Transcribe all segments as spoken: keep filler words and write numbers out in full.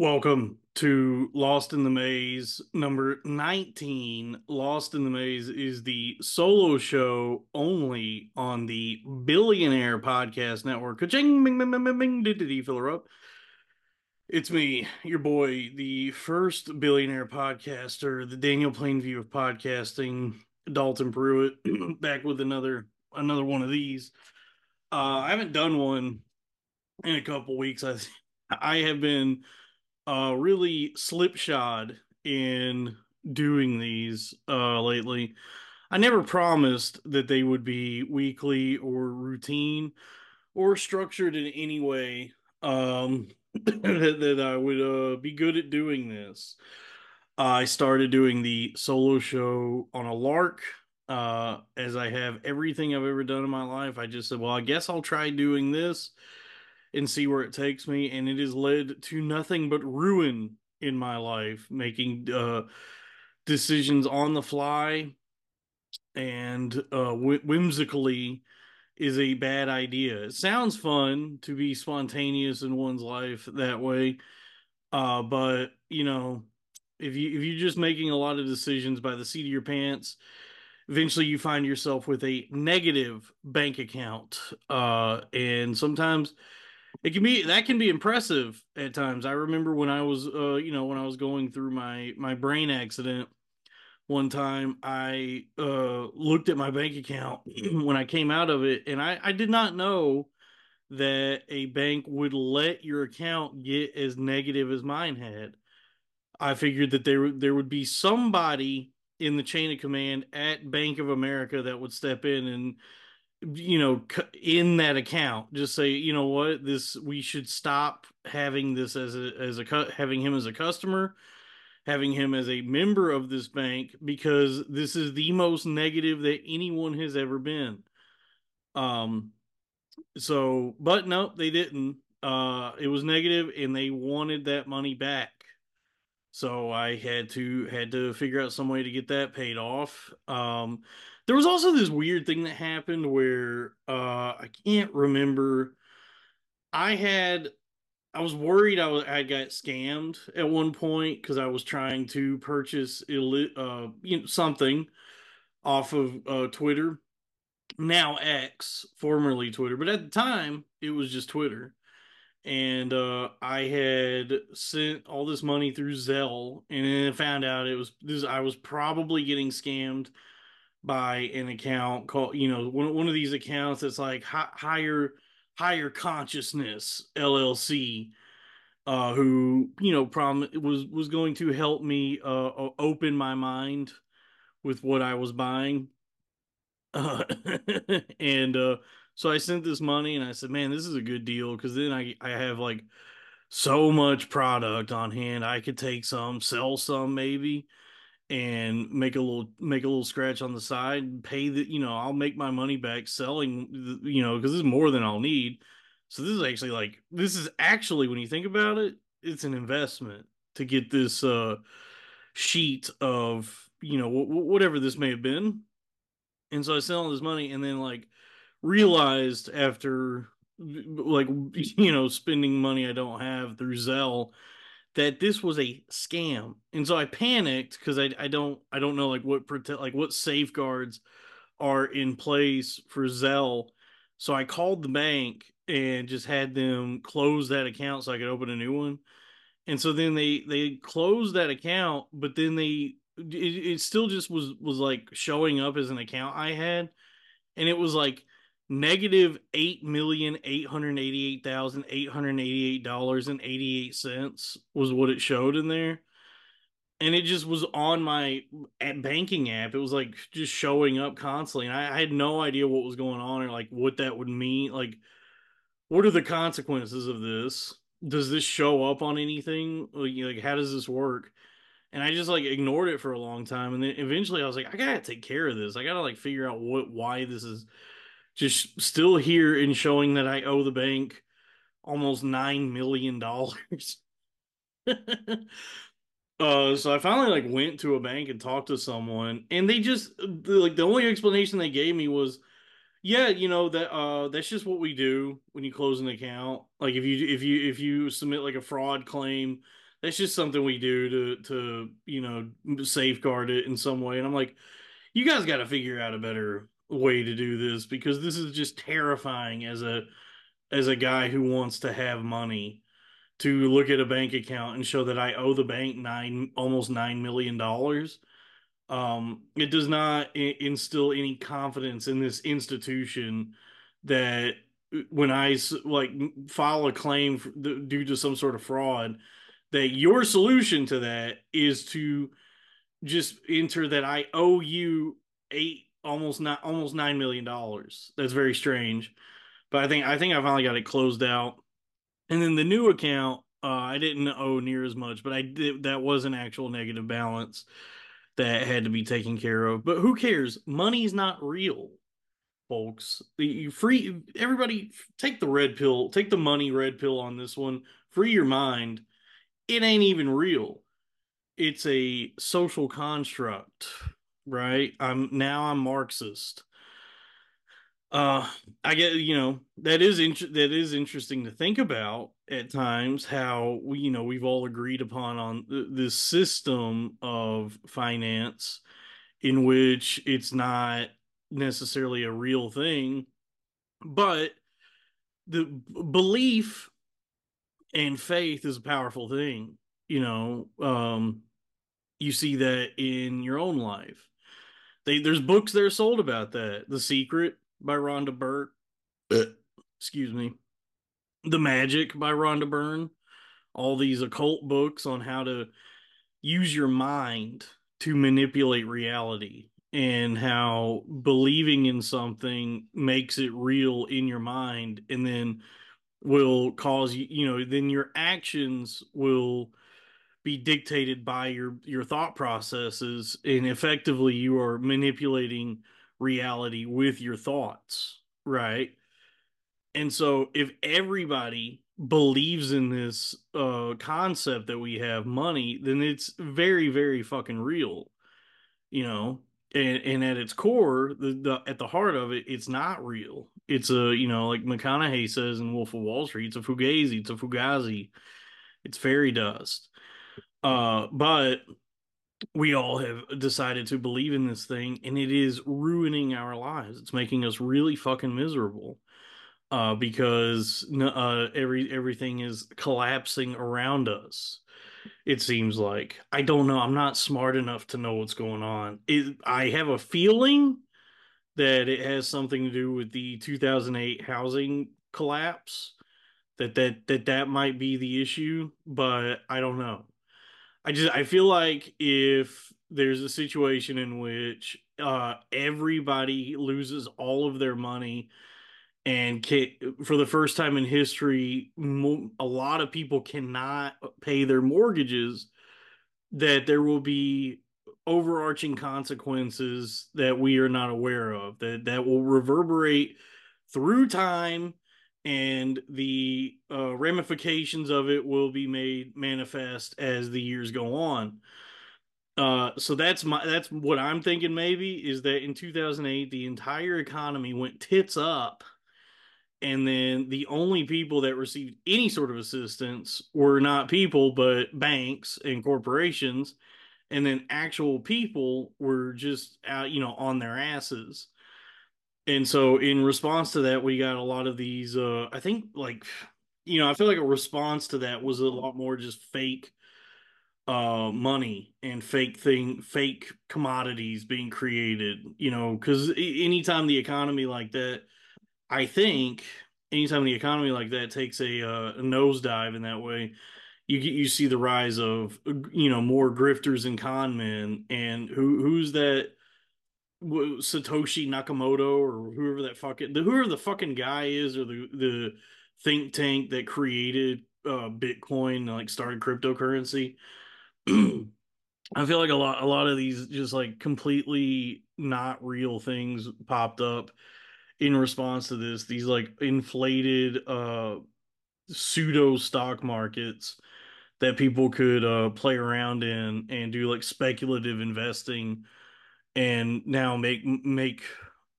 Welcome to Lost in the Maze, number nineteen. Lost in the Maze is the solo show only on the Billionaire Podcast Network. Ka-ching, bing, bing, bing, bing, bing, diddy, fill her up. It's me, your boy, the first billionaire podcaster, the Daniel Plainview of podcasting, Dalton Pruitt, back with another another one of these. Uh, I haven't done one in a couple weeks. I I have been... Uh, really slipshod in doing these uh, lately. I never promised that they would be weekly or routine or structured in any way um, that, that I would uh, be good at doing this. Uh, I started doing the solo show on a lark, uh, as I have everything I've ever done in my life. I just said, well, I guess I'll try doing this and see where it takes me, and it has led to nothing but ruin in my life, making uh, decisions on the fly and uh, wh- whimsically is a bad idea. It sounds fun to be spontaneous in one's life that way, uh, but, you know, if, you, if you're just making a lot of decisions by the seat of your pants, eventually you find yourself with a negative bank account, uh, and sometimes... It can be, that can be impressive at times. I remember when I was, uh, you know, when I was going through my, my brain accident one time, I uh, looked at my bank account when I came out of it, and I, I did not know that a bank would let your account get as negative as mine had. I figured that there, there would be somebody in the chain of command at Bank of America that would step in and, you know, in that account, just say, you know what, this, we should stop having this as a, as a, having him as a customer, having him as a member of this bank, because this is the most negative that anyone has ever been. Um, so, but no, they didn't. Uh, it was negative and they wanted that money back. So I had to, had to figure out some way to get that paid off. Um, There was also this weird thing that happened where uh, I can't remember. I had, I was worried I was I got scammed at one point because I was trying to purchase illi- uh, you know, something off of uh, Twitter, now X, formerly Twitter, but at the time it was just Twitter, and uh, I had sent all this money through Zelle, and then I found out it was this. I was probably getting scammed by an account called, you know, one, one of these accounts that's like hi, higher higher consciousness L L C, uh, who, you know, prom- was was going to help me uh, open my mind with what I was buying, uh, and uh, so I sent this money and I said, man, this is a good deal because then I I have like so much product on hand. I could take some, sell some, maybe. and make a little make a little scratch on the side and pay the, you know, I'll make my money back selling, you know, because this is more than I'll need. So this is actually like, this is actually, when you think about it, it's an investment to get this uh, sheet of, you know, w- whatever this may have been. And so I sell all this money and then like realized after like, you know, spending money I don't have through Zelle that this was a scam. And so I panicked because I, I don't, I don't know like what protect, like what safeguards are in place for Zelle. So I called the bank and just had them close that account so I could open a new one. And so then they, they closed that account, but then they, it, it still just was, was like showing up as an account I had. And it was like negative eight million eight hundred eighty-eight thousand eight hundred eighty-eight dollars and eighty-eight cents was what it showed in there. And it just was on my banking app. It was like just showing up constantly. And I, I had no idea what was going on or like what that would mean. Like, what are the consequences of this? Does this show up on anything? Like, like, how does this work? And I just like ignored it for a long time. And then eventually I was like, I gotta take care of this. I gotta like figure out what, why this is just still here and showing that I owe the bank almost nine million dollars. uh, so I finally like went to a bank and talked to someone, and they just like, the only explanation they gave me was, yeah, you know, that uh that's just what we do when you close an account. Like if you if you if you submit like a fraud claim, that's just something we do to to, you know, safeguard it in some way. And I'm like, you guys got to figure out a better way to do this, because this is just terrifying as a as a guy who wants to have money to look at a bank account and show that I owe the bank nine almost nine million dollars. Um, it does not instill any confidence in this institution that when I like file a claim for, due to some sort of fraud, that your solution to that is to just enter that I owe you eight almost not almost nine million dollars. That's very strange, but I think I think I finally got it closed out. And then the new account, uh, I didn't owe near as much, but I did. That was an actual negative balance that had to be taken care of. But who cares? Money's not real, folks. You free everybody. Take the red pill. Take the money red pill on this one. Free your mind. It ain't even real. It's a social construct, right? I'm now I'm Marxist. Uh, I get, you know, that is int- that is interesting to think about at times, how we, you know, we've all agreed upon on th- this system of finance in which it's not necessarily a real thing, but the b- belief and faith is a powerful thing. You know, um, you see that in your own life. They, there's books that are sold about that. The Secret by Rhonda Byrne, excuse me, The Magic by Rhonda Byrne, all these occult books on how to use your mind to manipulate reality and how believing in something makes it real in your mind, and then will cause, you know, then your actions will be dictated by your, your thought processes, and effectively you are manipulating reality with your thoughts, right? And so if everybody believes in this uh concept that we have money, then it's very, very fucking real, you know. And and at its core, the, the at the heart of it, it's not real. It's a, you know, like McConaughey says in Wolf of Wall Street, it's a fugazi, it's a fugazi, it's fairy dust. Uh, but we all have decided to believe in this thing, and it is ruining our lives. It's making us really fucking miserable, uh, because uh, every everything is collapsing around us. It seems like, I don't know. I'm not smart enough to know what's going on. It, I have a feeling that it has something to do with the two thousand eight housing collapse. That that that that might be the issue, but I don't know. I just, I feel like if there's a situation in which uh, everybody loses all of their money, and can, for the first time in history, mo- a lot of people cannot pay their mortgages, that there will be overarching consequences that we are not aware of, that, that will reverberate through time, and the uh, ramifications of it will be made manifest as the years go on. Uh, so that's my that's what I'm thinking maybe, is that in two thousand eight, the entire economy went tits up, and then the only people that received any sort of assistance were not people, but banks and corporations, and then actual people were just out, you know, on their asses. And so in response to that, we got a lot of these, uh, I think, like, you know, I feel like a response to that was a lot more just fake Uh, money and fake thing, fake commodities being created, you know, because anytime the economy like that, I think anytime the economy like that takes a, uh, a nosedive in that way, you get, you see the rise of, you know, more grifters and con men. And who, who's that Satoshi Nakamoto or whoever that fucking, the, whoever the fucking guy is, or the, the think tank that created uh, Bitcoin, like started cryptocurrency. I feel like a lot, a lot of these just like completely not real things popped up in response to this. These like inflated uh, pseudo stock markets that people could uh, play around in and do like speculative investing, and now make make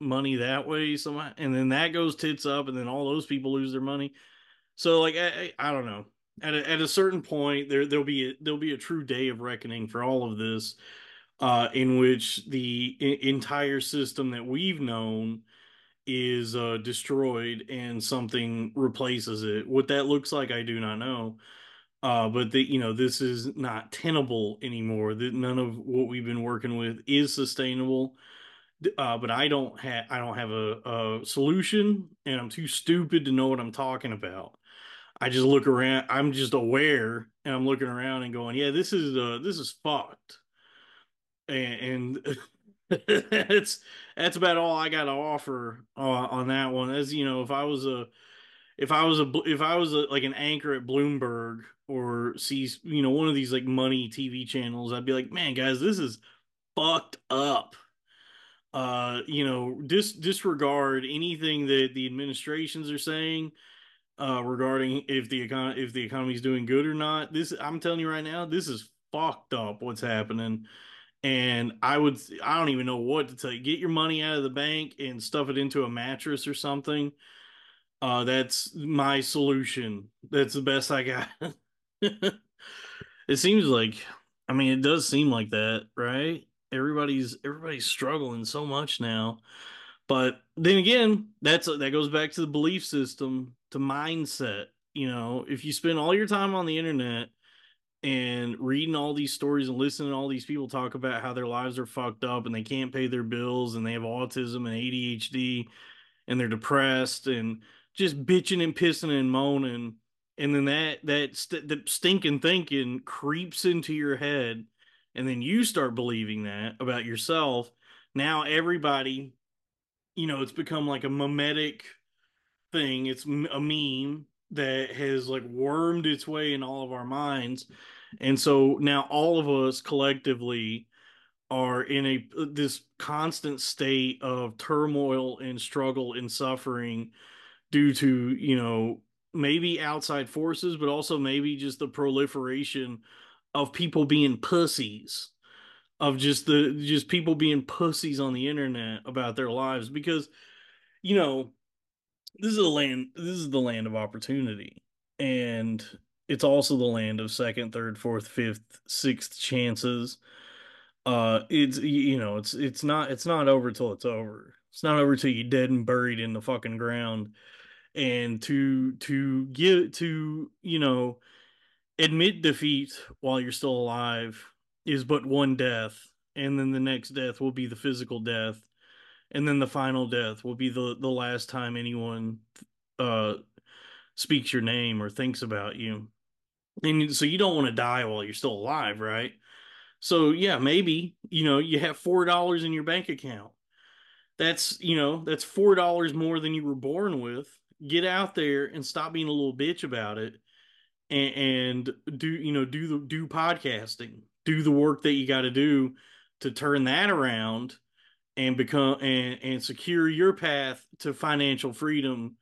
money that way somehow. And then that goes tits up, and then all those people lose their money. So like I, I don't know. At a, at a certain point, there there'll be a, there'll be a true day of reckoning for all of this, uh, in which the I- entire system that we've known is uh, destroyed and something replaces it. What that looks like, I do not know. Uh, but the, you know, this is not tenable anymore. That none of what we've been working with is sustainable. Uh, but I don't have I don't have a, a solution, and I'm too stupid to know what I'm talking about. I just look around, I'm just aware, and I'm looking around and going, yeah, this is, uh, this is fucked. And, and that's, that's about all I got to offer uh, on that one. As you know, if I was a, if I was a, if I was a, like an anchor at Bloomberg or see, you know, one of these like money T V channels, I'd be like, man, guys, this is fucked up. Uh, you know, dis disregard anything that the administrations are saying. Uh, regarding if the econ if the economy is doing good or not. This, I'm telling you right now, this is fucked up what's happening. And I would, I don't even know what to tell you. Get your money out of the bank and stuff it into a mattress or something. Uh, that's my solution. That's the best I got. It seems like, I mean, it does seem like that, right? Everybody's everybody's struggling so much now. But then again, that's that goes back to the belief system, to mindset. You know, if you spend all your time on the internet and reading all these stories and listening to all these people talk about how their lives are fucked up and they can't pay their bills and they have autism and A D H D and they're depressed and just bitching and pissing and moaning, and then that that, st that stinking thinking creeps into your head, and then you start believing that about yourself. Now everybody, you know, it's become like a memetic thing. It's a meme that has like wormed its way in all of our minds. And so now all of us collectively are in a this constant state of turmoil and struggle and suffering due to, you know, maybe outside forces, but also maybe just the proliferation of people being pussies. Of just the just people being pussies on the internet about their lives, because, you know, this is a land this is the land of opportunity, and it's also the land of second, third, fourth, fifth, sixth chances. Uh, it's you know it's it's not it's not over till it's over. It's not over till you're dead and buried in the fucking ground. And to to give to you know admit defeat while you're still alive is but one death, and then the next death will be the physical death, and then the final death will be the, the last time anyone uh, speaks your name or thinks about you. And so you don't want to die while you're still alive, right? So yeah, maybe, you know, you have four dollars in your bank account. That's, you know, that's four dollars more than you were born with. Get out there and stop being a little bitch about it, and, and do, you know, do the, do podcasting. Do the work that you got to do to turn that around and become and, and secure your path to financial freedom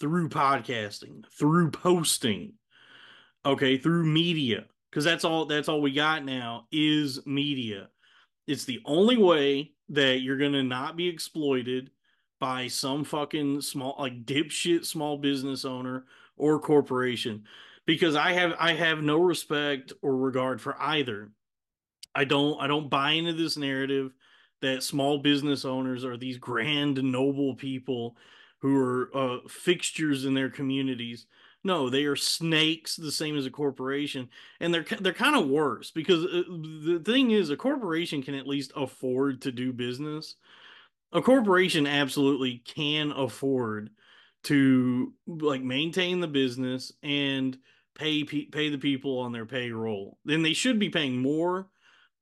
through podcasting, through posting, okay, through media, because that's all that's all we got now is media. It's the only way that you're going to not be exploited by some fucking small, like dipshit small business owner or corporation, because I have I have no respect or regard for either. I don't I don't buy into this narrative that small business owners are these grand noble people who are uh, fixtures in their communities. No, they are snakes, the same as a corporation, and they're they're kind of worse, because the thing is, a corporation can at least afford to do business. A corporation absolutely can afford to like maintain the business and pay pay the people on their payroll. Then they should be paying more,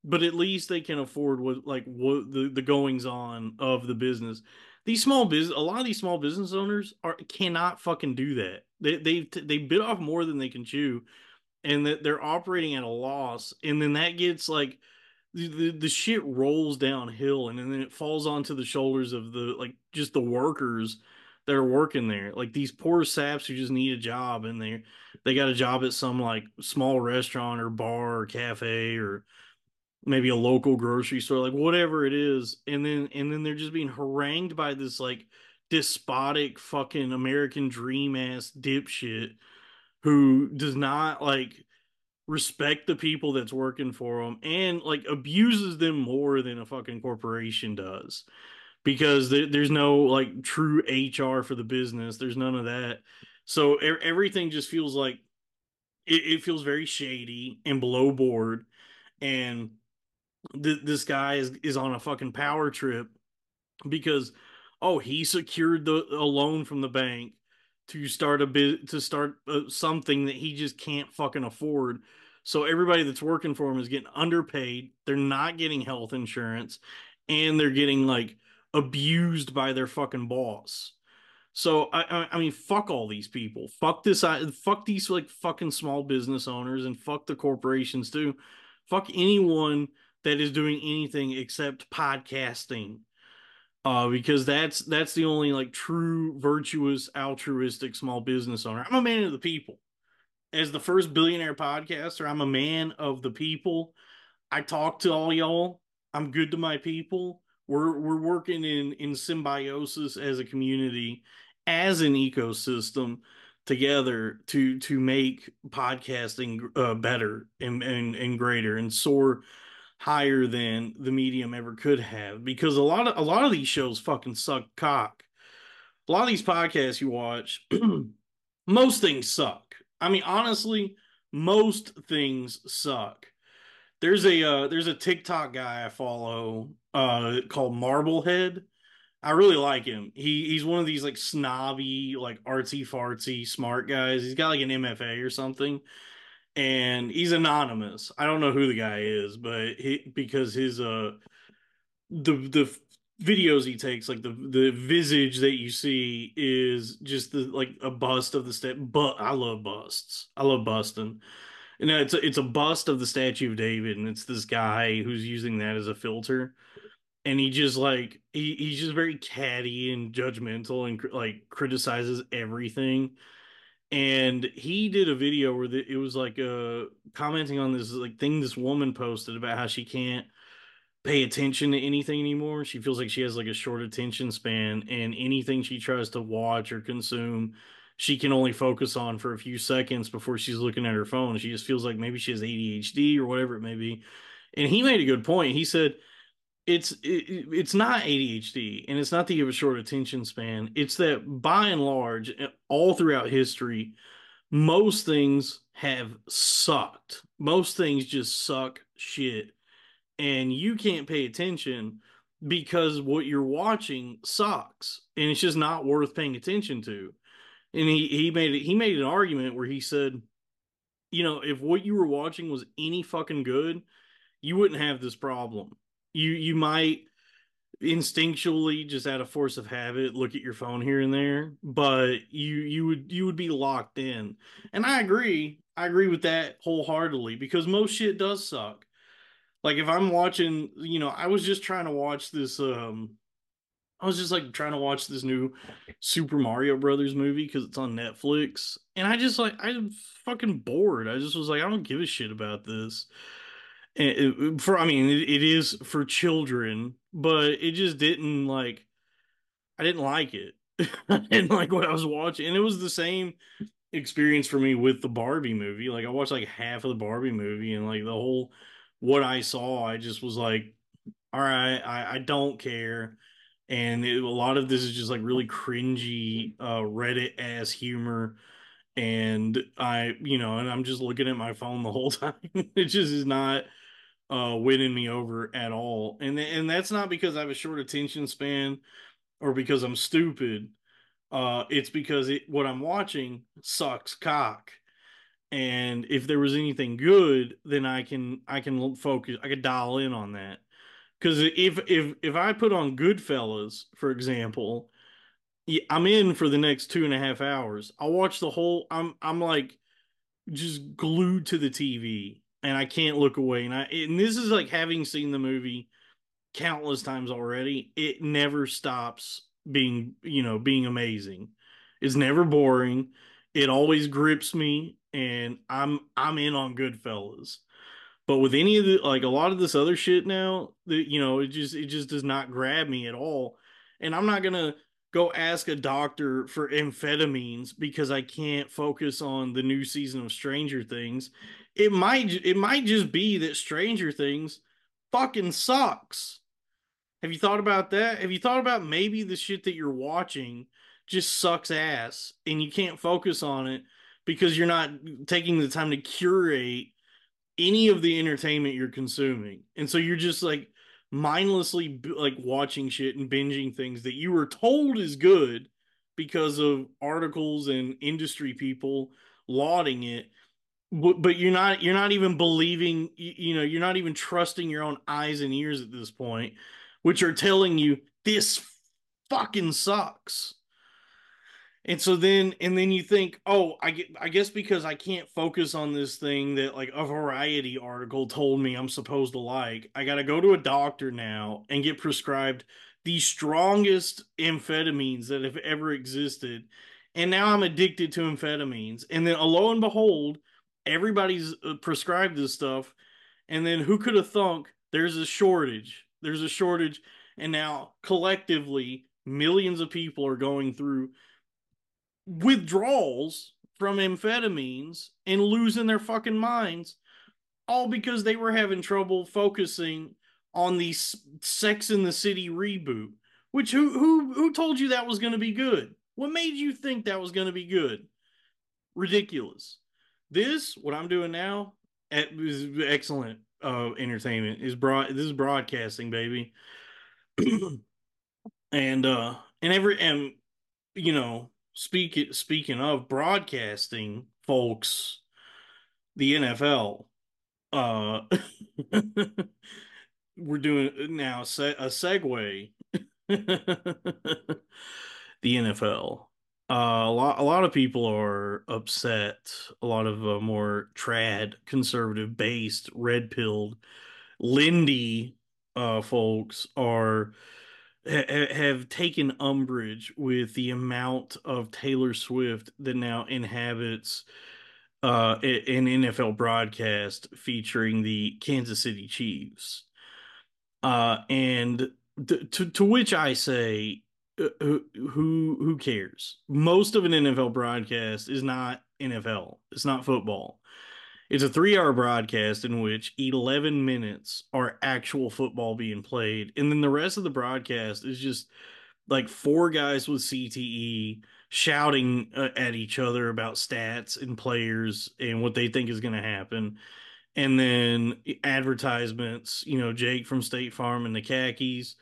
but at least they can afford what like what the the goings on of the business. These small business, a lot of these small business owners are cannot fucking do that. They they they bit off more than they can chew, and that they're operating at a loss. And then that gets like the the shit rolls downhill, and then it falls onto the shoulders of the like just the workers that are working there, like these poor saps who just need a job, and they they got a job at some like small restaurant or bar or cafe or maybe a local grocery store, like whatever it is. And then, and then they're just being harangued by this like despotic fucking American dream ass dipshit who does not like respect the people that's working for them, and like abuses them more than a fucking corporation does, because there, there's no like true H R for the business. There's none of that. So er- everything just feels like it, it feels very shady and below board. And Th- this guy is, is on a fucking power trip because, oh, he secured the a loan from the bank to start a bit to start uh, something that he just can't fucking afford. So everybody that's working for him is getting underpaid. They're not getting health insurance, and they're getting like abused by their fucking boss. So I, I, I mean, fuck all these people. Fuck this. I, fuck these like fucking small business owners, and fuck the corporations too. Fuck anyone that is doing anything except podcasting, uh, because that's that's the only like true virtuous altruistic small business owner. I'm a man of the people. As the first billionaire podcaster, I'm a man of the people. I talk to all y'all. I'm good to my people. We're we're working in in symbiosis as a community, as an ecosystem, together to to make podcasting uh, better and, and and greater and soar higher than the medium ever could have, because a lot of a lot of these shows fucking suck cock. A lot of these podcasts you watch, most things suck. I mean, honestly, most things suck. There's a uh, there's a TikTok guy I follow uh, called Marblehead. I really like him. He he's one of these like snobby, like artsy fartsy smart guys. He's got like an M F A or something. And he's anonymous. I don't know who the guy is, but he, because his uh the the videos he takes, like the the visage that you see is just the like a bust of the step. But I love busts. I love busting. And it's a, it's a bust of the Statue of David, and it's this guy who's using that as a filter. And he just like he he's just very catty and judgmental, and like criticizes everything. And he did a video where the, it was like uh commenting on this like thing this woman posted about how she can't pay attention to anything anymore. She feels like she has like a short attention span, and anything she tries to watch or consume, she can only focus on for a few seconds before she's looking at her phone. She just feels like maybe she has A D H D or whatever it may be. And he made a good point. He said it's it, it's not A D H D, and it's not that you have a short attention span. It's that by and large, all throughout history, most things have sucked. Most things just suck shit, and you can't pay attention because what you're watching sucks, and it's just not worth paying attention to. And he he made it, he made an argument where he said, you know, if what you were watching was any fucking good, you wouldn't have this problem. You you might instinctually, just out of force of habit, look at your phone here and there, but you you would you would be locked in. And I agree. I agree with that wholeheartedly, because most shit does suck. Like if I'm watching, you know, I was just trying to watch this. Um, I was just like trying to watch this new Super Mario Brothers movie because it's on Netflix, and I just like I'm fucking bored. I just was like, I don't give a shit about this. And it, for I mean, it, it is for children, but it just didn't like. I didn't like it. I didn't like what I was watching, and it was the same experience for me with the Barbie movie. Like I watched like half of the Barbie movie, and like the whole what I saw, I just was like, all right, I, I don't care. And it, a lot of this is just like really cringy uh, Reddit ass humor, and I, you know, and I'm just looking at my phone the whole time. It just is not uh, winning me over at all, and and that's not because I have a short attention span or because I'm stupid. Uh, it's because it what I'm watching sucks cock. And if there was anything good, then I can I can focus. I could dial in on that. Because if if if I put on Goodfellas, for example, I'm in for the next two and a half hours. I watch the whole. I'm I'm like just glued to the T V, and I can't look away. And I and this is like having seen the movie countless times already. It never stops being, you know, being amazing. It's never boring. It always grips me, and I'm I'm in on Goodfellas. But with any of the, like a lot of this other shit now, that, you know, it just it just does not grab me at all. And I'm not gonna go ask a doctor for amphetamines because I can't focus on the new season of Stranger Things. It might it might just be that Stranger Things fucking sucks. Have you thought about that? Have you thought about maybe the shit that you're watching just sucks ass and you can't focus on it because you're not taking the time to curate any of the entertainment you're consuming. And so you're just like mindlessly like watching shit and binging things that you were told is good because of articles and industry people lauding it. But, but you're not, you're not even believing, you, you know, you're not even trusting your own eyes and ears at this point, which are telling you this fucking sucks. And so then, and then you think, oh, I get, I guess because I can't focus on this thing that like a Variety article told me I'm supposed to like, I got to go to a doctor now and get prescribed the strongest amphetamines that have ever existed. And now I'm addicted to amphetamines. And then lo and behold, everybody's prescribed this stuff. And then who could have thunk there's a shortage, there's a shortage. And now collectively millions of people are going through withdrawals from amphetamines and losing their fucking minds, all because they were having trouble focusing on the Sex and the City reboot, which who who who told you that was going to be good? What made you think that was going to be good? Ridiculous. This, what I'm doing now, is excellent uh, entertainment. Is broad. This is broadcasting, baby. and uh, and every and you know. Speak, speaking of broadcasting, folks, the N F L, uh, we're doing now se a segue. The N F L, uh, a lot, a lot of people are upset. A lot of uh, more trad, conservative based, red pilled, Lindy uh, folks are. Have taken umbrage with the amount of Taylor Swift that now inhabits uh, an N F L broadcast featuring the Kansas City Chiefs. Uh, and th to, to which I say, uh, who, who cares? Most of an N F L broadcast is not N F L. It's not football. It's a three-hour broadcast in which eleven minutes are actual football being played. And then the rest of the broadcast is just like four guys with C T E shouting uh, at each other about stats and players and what they think is going to happen. And then advertisements, you know, Jake from State Farm and the khakis,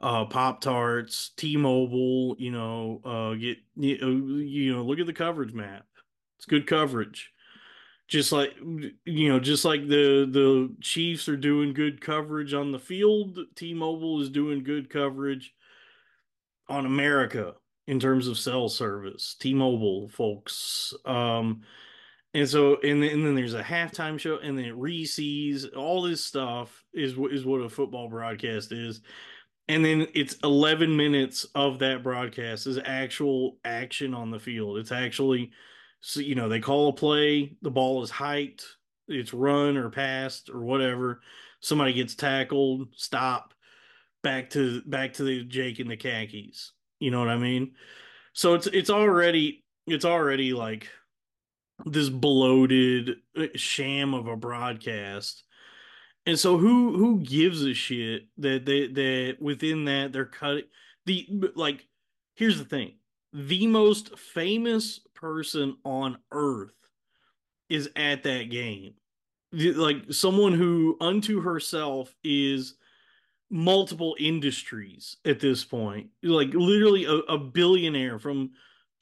uh, Pop-Tarts, T-Mobile, you know, uh, get, you know, look at the coverage map. It's good coverage. Just like, you know, just like the, the Chiefs are doing good coverage on the field, T-Mobile is doing good coverage on America in terms of cell service. T-Mobile, folks. Um, And so, and then, and then there's a halftime show, and then resees, all this stuff is is what a football broadcast is. And then it's eleven minutes of that broadcast is actual action on the field. It's actually, so, you know, they call a play, the ball is hiked, it's run or passed or whatever. Somebody gets tackled, stop, back to back to the Jake and the khakis. You know what I mean? So it's it's already it's already like this bloated sham of a broadcast. And so who who gives a shit that they that within that they're cutting the, like, here's the thing. The most famous person on earth is at that game. Like, someone who unto herself is multiple industries at this point. Like, literally a, a billionaire from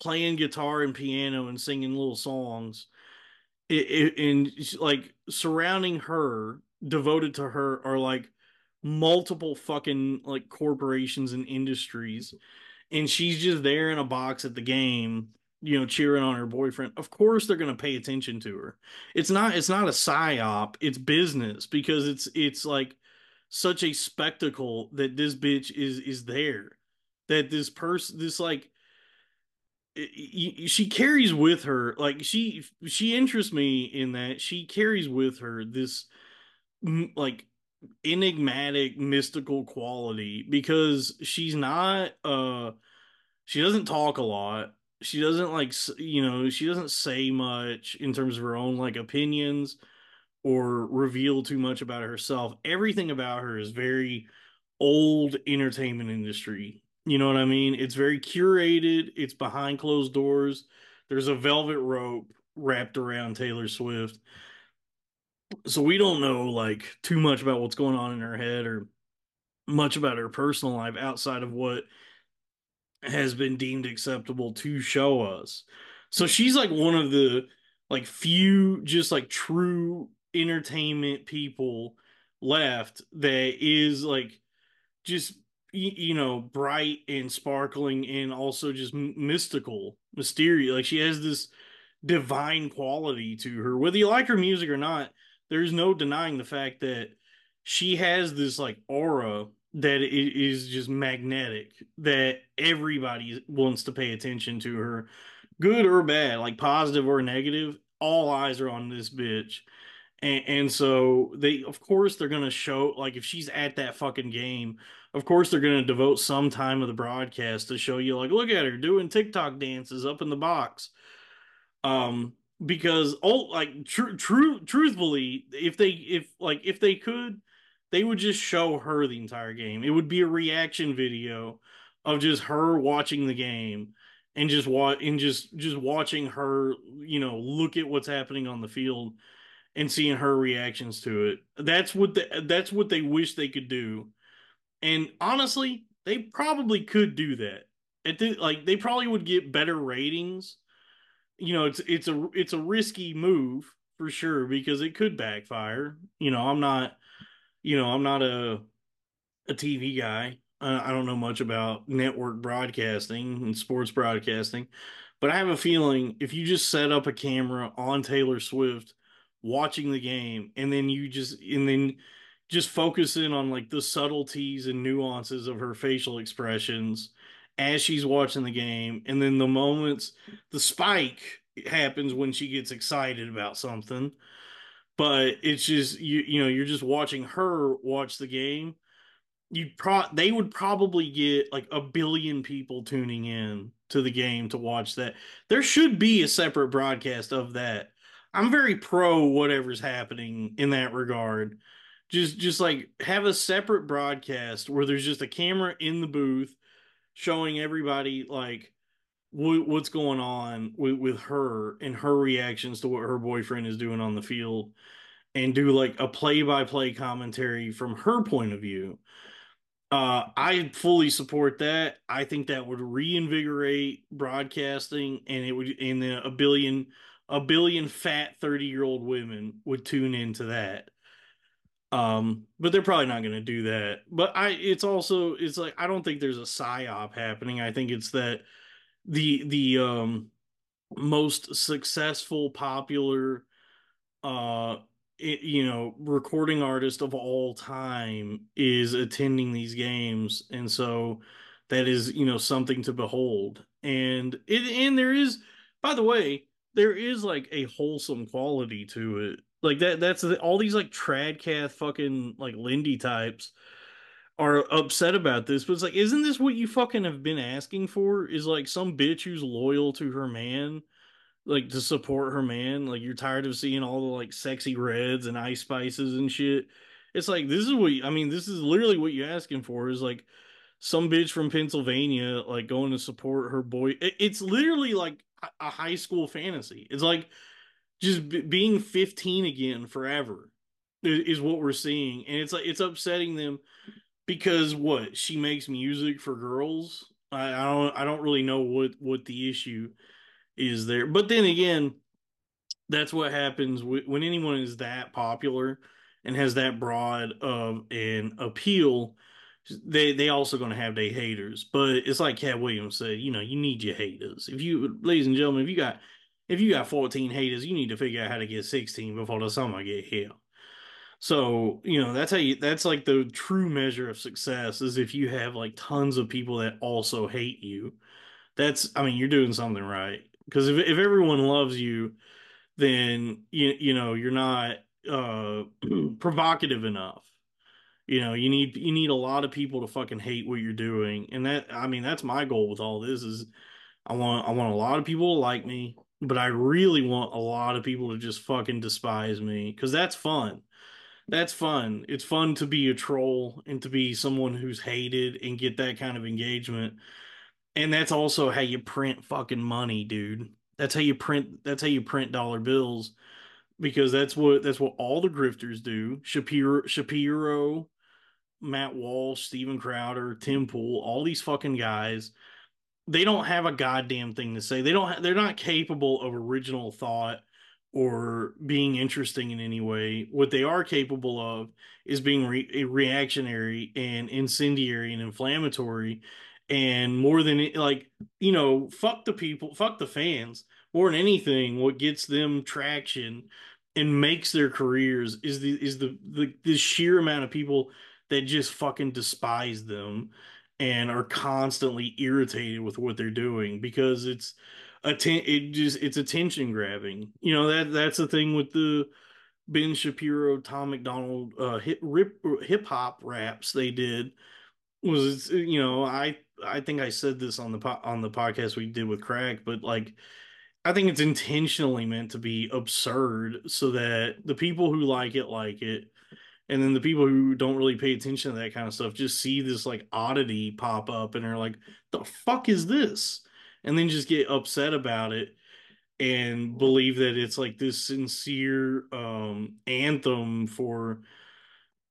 playing guitar and piano and singing little songs. It, it, and, like, surrounding her, devoted to her, are, like, multiple fucking, like, corporations and industries. And she's just there in a box at the game, you know, cheering on her boyfriend. Of course they're going to pay attention to her. It's not, it's not a psyop. It's business, because it's, it's like such a spectacle that this bitch is, is there, that this person, this like, it, it, she carries with her, like she, she interests me in that she carries with her this like enigmatic, mystical quality, because she's not, uh, she doesn't talk a lot. She doesn't, like, you know, she doesn't say much in terms of her own, like, opinions or reveal too much about herself. Everything about her is very old entertainment industry. You know what I mean? It's very curated. It's behind closed doors. There's a velvet rope wrapped around Taylor Swift. So we don't know, like, too much about what's going on in her head or much about her personal life outside of what has been deemed acceptable to show us. So she's like one of the, like, few just like true entertainment people left that is like just, you know, bright and sparkling and also just mystical, mysterious. Like, she has this divine quality to her, whether you like her music or not. There's no denying the fact that she has this like aura that it is just magnetic, that everybody wants to pay attention to her, good or bad, like positive or negative. All eyes are on this bitch. And, and so they, of course, they're going to show, like, if she's at that fucking game, of course, they're going to devote some time of the broadcast to show you, like, look at her doing TikTok dances up in the box. Um, because, oh, like, true, true, truthfully, if they, if like, if they could, they would just show her the entire game. It would be a reaction video of just her watching the game and just wa- and just just watching her, you know, look at what's happening on the field and seeing her reactions to it. That's what the, that's what they wish they could do. And honestly, they probably could do that. At the, like, they probably would get better ratings. You know, it's it's a it's a risky move for sure, because it could backfire. You know, I'm not. You know, I'm not a a T V guy. I don't know much about network broadcasting and sports broadcasting, but I have a feeling if you just set up a camera on Taylor Swift watching the game, and then you just and then just focus in on, like, the subtleties and nuances of her facial expressions as she's watching the game, and then the moments, the spike happens when she gets excited about something. But it's just, you you know, you're just watching her watch the game. You pro they would probably get like a billion people tuning in to the game to watch that. There should be a separate broadcast of that. I'm very pro whatever's happening in that regard. Just just like have a separate broadcast where there's just a camera in the booth showing everybody, like, w- what's going on with, with her and her reactions to what her boyfriend is doing on the field, and do like a play-by-play commentary from her point of view. Uh, I fully support that. I think that would reinvigorate broadcasting, and it would, and then a billion, a billion fat thirty-year-old women would tune into that. Um, but they're probably not going to do that. But I, it's also, it's like, I don't think there's a psyop happening. I think it's that the the um most successful, popular, uh, it, you know, recording artist of all time is attending these games. And so that is, you know, something to behold. And it, and there is, by the way, there is like a wholesome quality to it. Like that, that's the, all these like tradcath fucking like Lindy types are upset about this, but it's like, isn't this what you fucking have been asking for? Is like some bitch who's loyal to her man, like to support her man. Like you're tired of seeing all the like sexy reds and ice spices and shit. It's like, this is what you, I mean, this is literally what you're asking for, is like some bitch from Pennsylvania, like going to support her boy. It, it's literally like a high school fantasy. It's like just b- being fifteen again forever is, is what we're seeing. And it's like, it's upsetting them. Because what, she makes music for girls? I, I don't I don't really know what, what the issue is there. But then again, that's what happens w- when anyone is that popular and has that broad of an appeal. They they also going to have their haters. But it's like Cat Williams said, you know, you need your haters. If you, ladies and gentlemen, if you got if you got fourteen haters, you need to figure out how to get sixteen before the summer get here. So, you know, that's how you, that's like the true measure of success, is if you have like tons of people that also hate you. That's, I mean, you're doing something right. Because if if everyone loves you, then, you, you know, you're not uh, provocative enough. You know, you need, you need a lot of people to fucking hate what you're doing. And that, I mean, that's my goal with all this, is I want, I want a lot of people to like me, but I really want a lot of people to just fucking despise me, because that's fun. That's fun. It's fun to be a troll and to be someone who's hated and get that kind of engagement. And that's also how you print fucking money, dude. That's how you print, that's how you print dollar bills, because that's what, that's what all the grifters do. Shapiro, Shapiro, Matt Walsh, Steven Crowder, Tim Pool, all these fucking guys, they don't have a goddamn thing to say. They don't ha- they're not capable of original thought or being interesting in any way. What they are capable of is being re- reactionary and incendiary and inflammatory, and more than, like, you know, fuck the people, fuck the fans, more than anything. What gets them traction and makes their careers is the is the the, the sheer amount of people that just fucking despise them and are constantly irritated with what they're doing, because it's Atten- it just it's attention grabbing. You know, that that's the thing with the Ben Shapiro, Tom McDonald uh hip hip hop raps they did, was, you know, I I think I said this on the po- on the podcast we did with Crack, but like I think it's intentionally meant to be absurd so that the people who like it like it, and then the people who don't really pay attention to that kind of stuff just see this like oddity pop up and are like, the fuck is this? And then just get upset about it and believe that it's like this sincere um, anthem for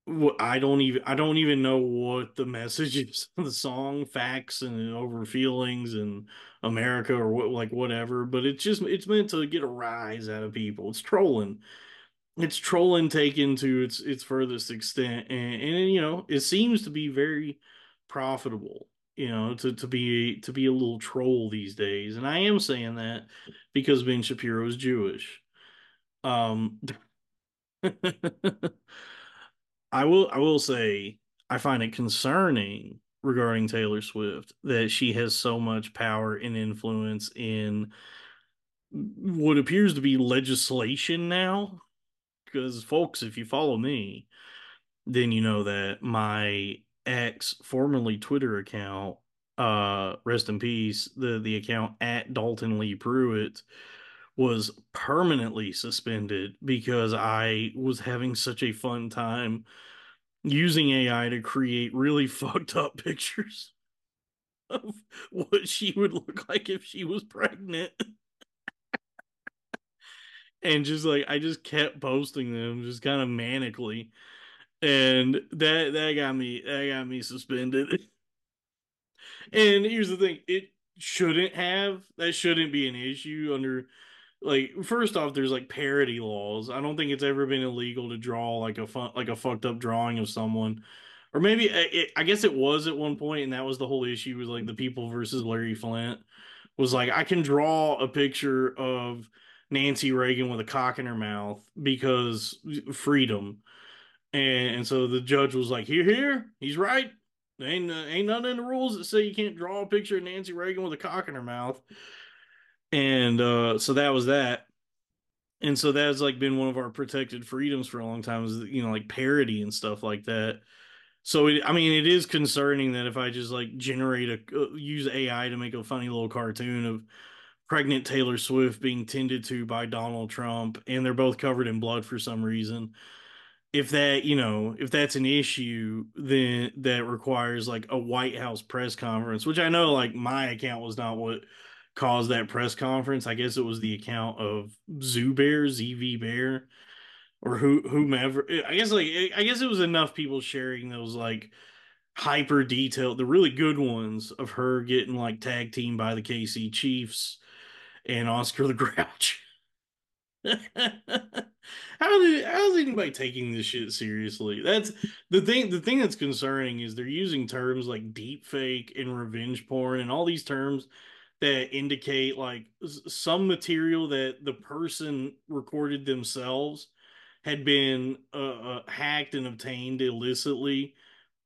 what I don't even I don't even know what the message is of the song, facts and over feelings and America or what, like whatever. But it's just, it's meant to get a rise out of people. It's trolling. It's trolling taken to its its furthest extent, and, and you know, it seems to be very profitable. You know, to, to be to be a little troll these days. And I am saying that because Ben Shapiro is Jewish. Um, I will I will say I find it concerning regarding Taylor Swift that she has so much power and influence in what appears to be legislation now. Because, folks, if you follow me, then you know that my X, formerly Twitter account, uh, rest in peace, the, the account at Dalton Lee Pruitt, was permanently suspended because I was having such a fun time using A I to create really fucked up pictures of what she would look like if she was pregnant. And just like, I just kept posting them just kind of manically. And that that got me that got me suspended. And here's the thing, it shouldn't have that shouldn't be an issue under, like, first off, there's like parody laws. I don't think it's ever been illegal to draw like a fun, like a fucked up drawing of someone. Or maybe it, I guess it was at one point, and that was the whole issue, was like the People versus Larry Flint, was like, I can draw a picture of Nancy Reagan with a cock in her mouth because freedom. And, and so the judge was like, here, here, he's right. Ain't, uh, ain't nothing in the rules that say you can't draw a picture of Nancy Reagan with a cock in her mouth. And uh, so that was that. And so that has like been one of our protected freedoms for a long time is, you know, like parody and stuff like that. So, it, I mean, it is concerning that if I just like generate a, uh, use A I to make a funny little cartoon of pregnant Taylor Swift being tended to by Donald Trump, and they're both covered in blood for some reason. If that, you know, if that's an issue, then that requires like a White House press conference, which I know like my account was not what caused that press conference. I guess it was the account of Zoo Bear, Z V Bear, or who, whomever. I guess like, I guess it was enough people sharing those like hyper detailed, the really good ones of her getting like tag teamed by the K C Chiefs and Oscar the Grouch. How did, how's anybody taking this shit seriously? That's the thing. The thing that's concerning is they're using terms like deep fake and revenge porn and all these terms that indicate like some material that the person recorded themselves had been uh, uh, hacked and obtained illicitly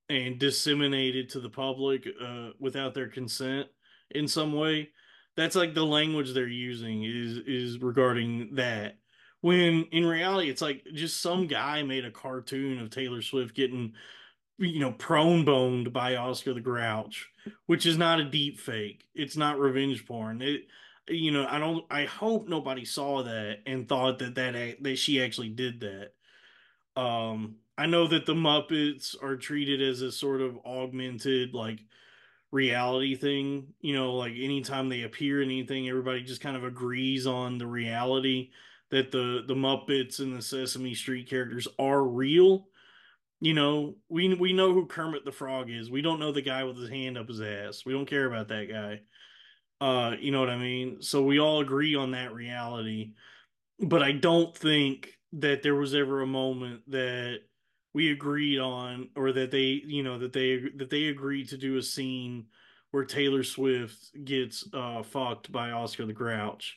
and disseminated to the public uh, without their consent in some way. That's like the language they're using is is regarding that. When in reality, it's like just some guy made a cartoon of Taylor Swift getting, you know, prone boned by Oscar the Grouch, which is not a deep fake. It's not revenge porn. It, you know, I don't. I hope nobody saw that and thought that that that she actually did that. Um, I know that the Muppets are treated as a sort of augmented like reality thing, you know, like anytime they appear in anything, everybody just kind of agrees on the reality that the the Muppets and the Sesame Street characters are real. You know, we we know who Kermit the Frog is. We don't know the guy with his hand up his ass. We don't care about that guy. Uh, you know what I mean? So we all agree on that reality. But I don't think that there was ever a moment that we agreed on, or that they, you know, that they, that they agreed to do a scene where Taylor Swift gets uh, fucked by Oscar the Grouch.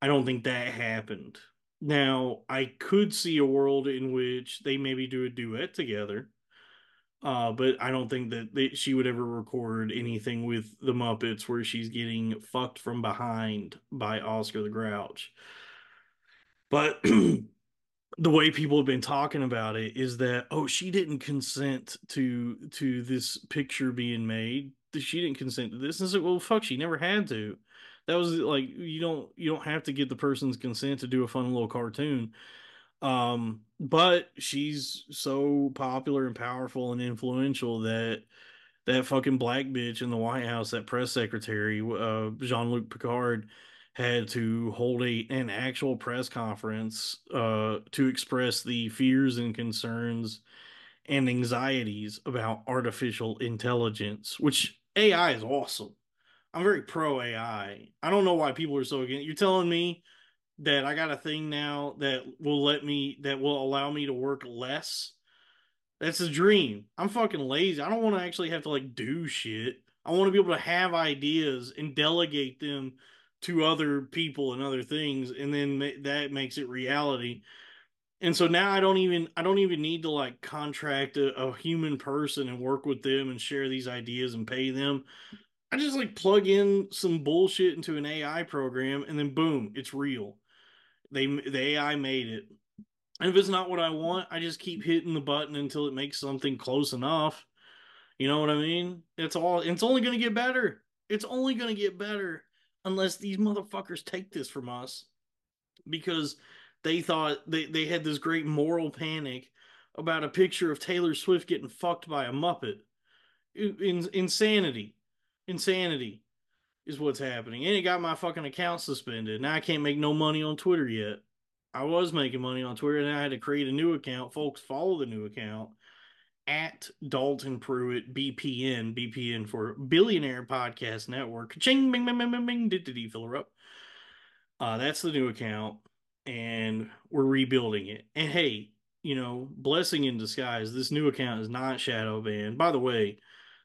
I don't think that happened. Now, I could see a world in which they maybe do a duet together, uh, but I don't think that they, she would ever record anything with the Muppets where she's getting fucked from behind by Oscar the Grouch. But the way people have been talking about it is that, oh, she didn't consent to to this picture being made. She didn't consent to this. And it's like, well, fuck, she never had to. That was like, you don't you don't have to get the person's consent to do a fun little cartoon. Um, but she's so popular and powerful and influential that that fucking black bitch in the White House, that press secretary, uh, Jean-Luc Picard, had to hold a an actual press conference uh, to express the fears and concerns and anxieties about artificial intelligence, which A I is awesome. I'm very pro A I. I don't know why people are so against. You're telling me that I got a thing now that will let me, that will allow me to work less? That's a dream. I'm fucking lazy. I don't want to actually have to like do shit. I want to be able to have ideas and delegate them to other people and other things, and then ma that makes it reality. And so now I don't even I don't even need to like contract a, a human person and work with them and share these ideas and pay them. I just like plug in some bullshit into an A I program, and then boom, it's real. They the A I made it. And if it's not what I want, I just keep hitting the button until it makes something close enough. You know what I mean? It's all. It's only going to get better. It's only going to get better. Unless these motherfuckers take this from us, because they thought they, they had this great moral panic about a picture of Taylor Swift getting fucked by a Muppet. In, insanity. Insanity is what's happening. And it got my fucking account suspended. Now I can't make no money on Twitter yet. I was making money on Twitter, and I had to create a new account. Folks, follow the new account at Dalton Pruitt B P N, B P N for Billionaire Podcast Network. Ching, bing, bing, bing, bing, bing, did, did, did, fill her up. Uh, that's the new account, and we're rebuilding it. And hey, you know, blessing in disguise, this new account is not shadow banned. By the way,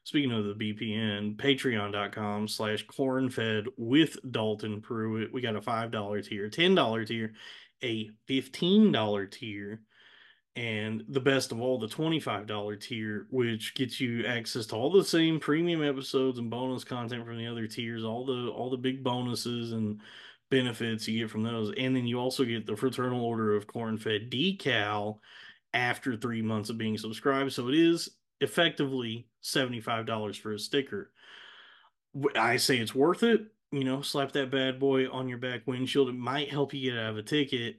speaking of the V P N, patreon.com slash cornfed with Dalton Pruitt. We got a five dollar tier, ten dollar tier, a fifteen dollar tier, and the best of all, the twenty-five dollar tier, which gets you access to all the same premium episodes and bonus content from the other tiers, all the all the big bonuses and benefits you get from those. And then you also get the Fraternal Order of Corn-Fed decal after three months of being subscribed. So it is effectively seventy-five dollars for a sticker. I say it's worth it. You know, slap that bad boy on your back windshield. It might help you get out of a ticket.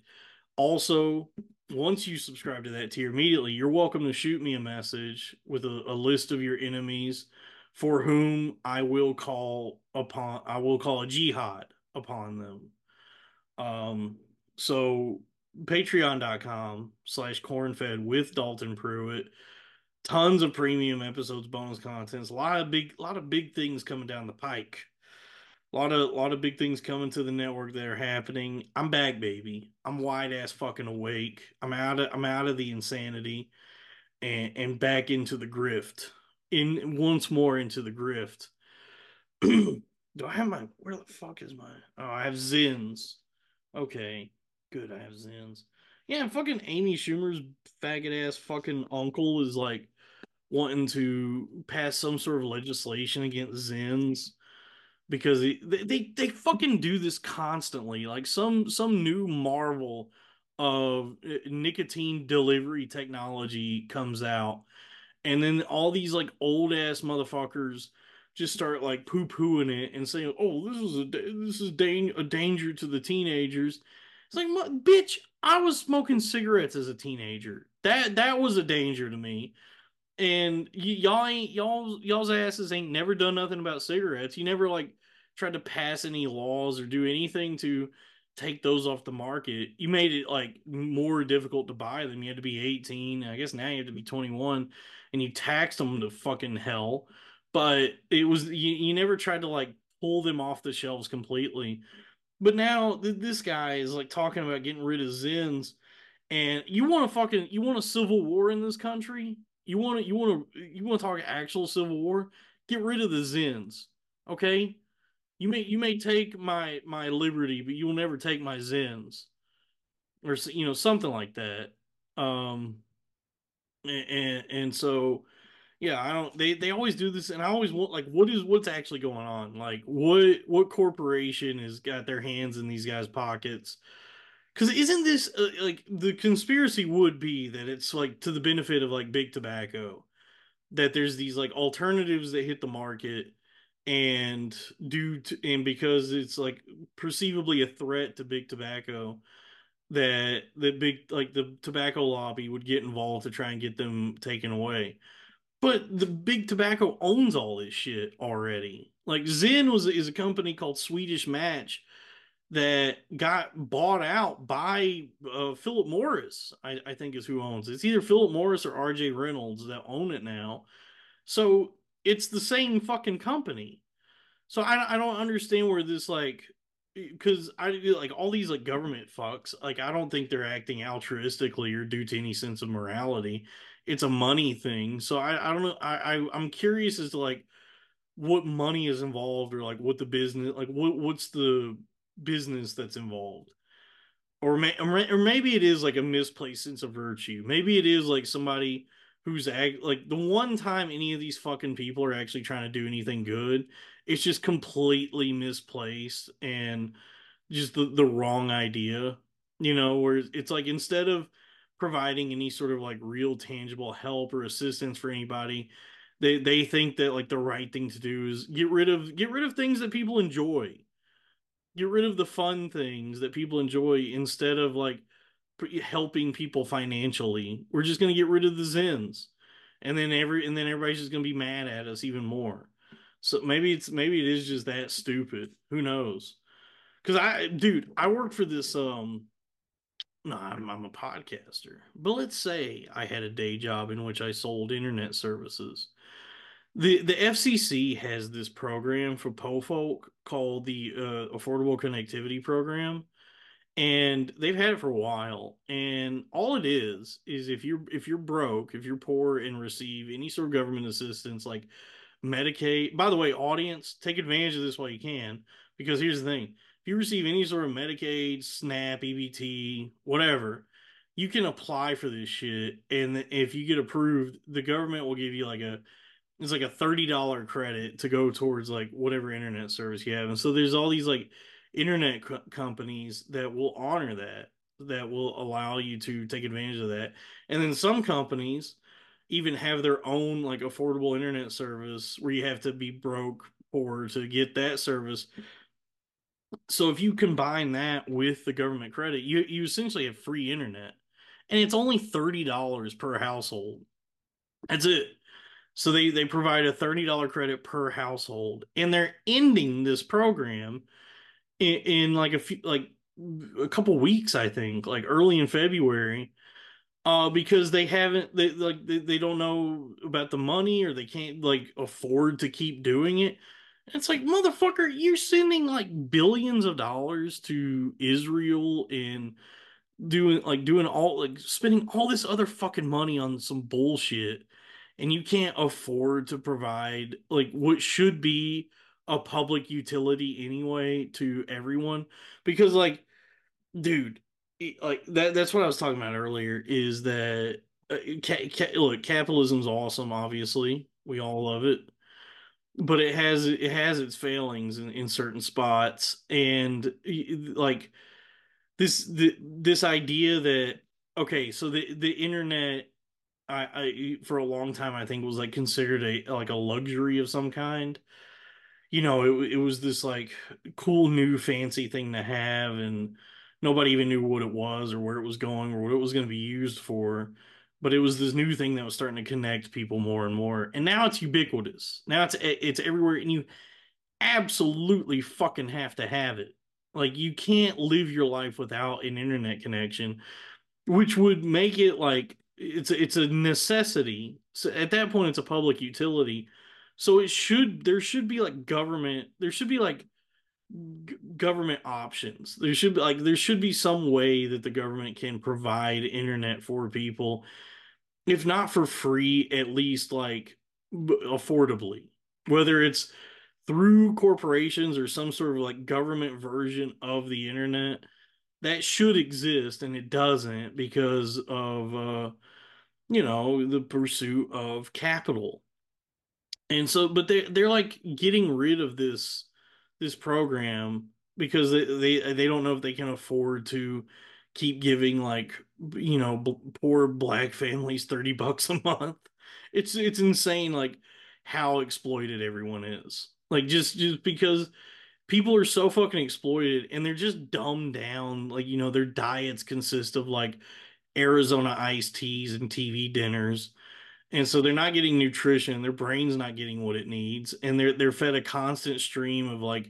Also, once you subscribe to that tier immediately, you're welcome to shoot me a message with a, a list of your enemies for whom I will call upon, I will call a jihad upon them. Um, so patreon.com slash cornfed with Dalton Pruitt, tons of premium episodes, bonus contents, a lot of big, a lot of big things coming down the pike. A lot of, lot of big things coming to the network that are happening. I'm back, baby. I'm wide-ass fucking awake. I'm out of I'm out of the insanity and, and back into the grift. In once more into the grift. Do I have my... Where the fuck is my... Oh, I have Zins. Okay. Good, I have Zins. Yeah, fucking Amy Schumer's faggot-ass fucking uncle is, like, wanting to pass some sort of legislation against Zins. Because they, they they fucking do this constantly. Like some some new marvel of nicotine delivery technology comes out, and then all these like old ass motherfuckers just start like poo pooing it and saying, "Oh, this is a this is dang, a danger to the teenagers." It's like, bitch, I was smoking cigarettes as a teenager. That that was a danger to me. And y y'all ain't y'all y'all's asses ain't never done nothing about cigarettes. You never like tried to pass any laws or do anything to take those off the market. You made it like more difficult to buy them. You had to be eighteen. I guess now you have to be twenty-one, and you taxed them to fucking hell. But it was you, you never tried to like pull them off the shelves completely. But now th this guy is like talking about getting rid of Zins, and you want to fucking you want a civil war in this country. You want to, you want to, you want to talk actual civil war? Get rid of the Zins, okay? You may, you may take my my liberty, but you will never take my Zins, or you know something like that. Um, and and so, yeah, I don't. They they always do this, and I always want like, what is what's actually going on? Like, what what corporation has got their hands in these guys' pockets? Because isn't this, uh, like, the conspiracy would be that it's, like, to the benefit of, like, big tobacco, that there's these, like, alternatives that hit the market, and due to, and because it's, like, perceivably a threat to big tobacco, that the big, like, the tobacco lobby would get involved to try and get them taken away. But the big tobacco owns all this shit already. Like, Zyn was, is a company called Swedish Match that got bought out by uh, Philip Morris, I, I think is who owns it. It's either Philip Morris or R J Reynolds that own it now. So it's the same fucking company. So I, I don't understand where this, like, because I like all these like government fucks, like I don't think they're acting altruistically or due to any sense of morality. It's a money thing. So I, I don't know. I, I, I'm curious as to like what money is involved or like what the business, like what what's the business that's involved, or may, or maybe it is like a misplaced sense of virtue. Maybe it is like somebody who's ag like the one time any of these fucking people are actually trying to do anything good, it's just completely misplaced and just the, the wrong idea, you know, where it's like instead of providing any sort of like real tangible help or assistance for anybody, they they think that like the right thing to do is get rid of get rid of things that people enjoy. Get rid of the fun things that people enjoy instead of like helping people financially. We're just going to get rid of the Zins, and then every and then everybody's just going to be mad at us even more. So maybe it's maybe it is just that stupid. Who knows? Because I, dude, I work for this. Um, no, I'm, I'm a podcaster, but let's say I had a day job in which I sold internet services. The the F C C has this program for po' folk called the uh, Affordable Connectivity Program, and they've had it for a while. And all it is is if you're if you're broke, if you're poor and receive any sort of government assistance like Medicaid. By the way, audience, take advantage of this while you can, because here's the thing. If you receive any sort of Medicaid, SNAP, E B T, whatever, you can apply for this shit, and if you get approved, the government will give you like a, it's like a thirty dollar credit to go towards like whatever internet service you have. And so there's all these like internet co companies that will honor that, that will allow you to take advantage of that. And then some companies even have their own like affordable internet service where you have to be broke or to get that service. So if you combine that with the government credit, you, you essentially have free internet, and it's only thirty dollars per household. That's it. So they, they provide a thirty dollar credit per household, and they're ending this program in, in like a few, like a couple weeks, I think, like early in February. Uh, because they haven't, they like they, they don't know about the money, or they can't like afford to keep doing it. And it's like, motherfucker, you're sending like billions of dollars to Israel and doing like doing all like spending all this other fucking money on some bullshit, and you can't afford to provide like what should be a public utility anyway to everyone. Because like, dude, like that that's what I was talking about earlier, is that uh, ca ca look, capitalism's awesome, obviously we all love it, but it has it has its failings in, in certain spots. And like this the, this idea that, okay, so the the internet I, I for a long time I think was like considered a like a luxury of some kind. You know, it, it was this like cool new fancy thing to have, and nobody even knew what it was or where it was going or what it was going to be used for. But it was this new thing that was starting to connect people more and more. And now it's ubiquitous. Now it's it's everywhere, and you absolutely fucking have to have it. Like, you can't live your life without an internet connection, which would make it like it's it's a necessity. So at that point, it's a public utility. So it should there should be like government there should be like government options. There should be like there should be some way that the government can provide internet for people, if not for free, at least like affordably, whether it's through corporations or some sort of like government version of the internet. That should exist, and it doesn't, because of uh you know, the pursuit of capital. And so, but they they're like getting rid of this this program because they, they they don't know if they can afford to keep giving like, you know, b poor black families thirty bucks a month. It's it's insane like how exploited everyone is. Like just just because people are so fucking exploited, and they're just dumbed down. Like, you know, their diets consist of like Arizona iced teas and T V dinners. And so they're not getting nutrition, their brain's not getting what it needs, and they're they're fed a constant stream of like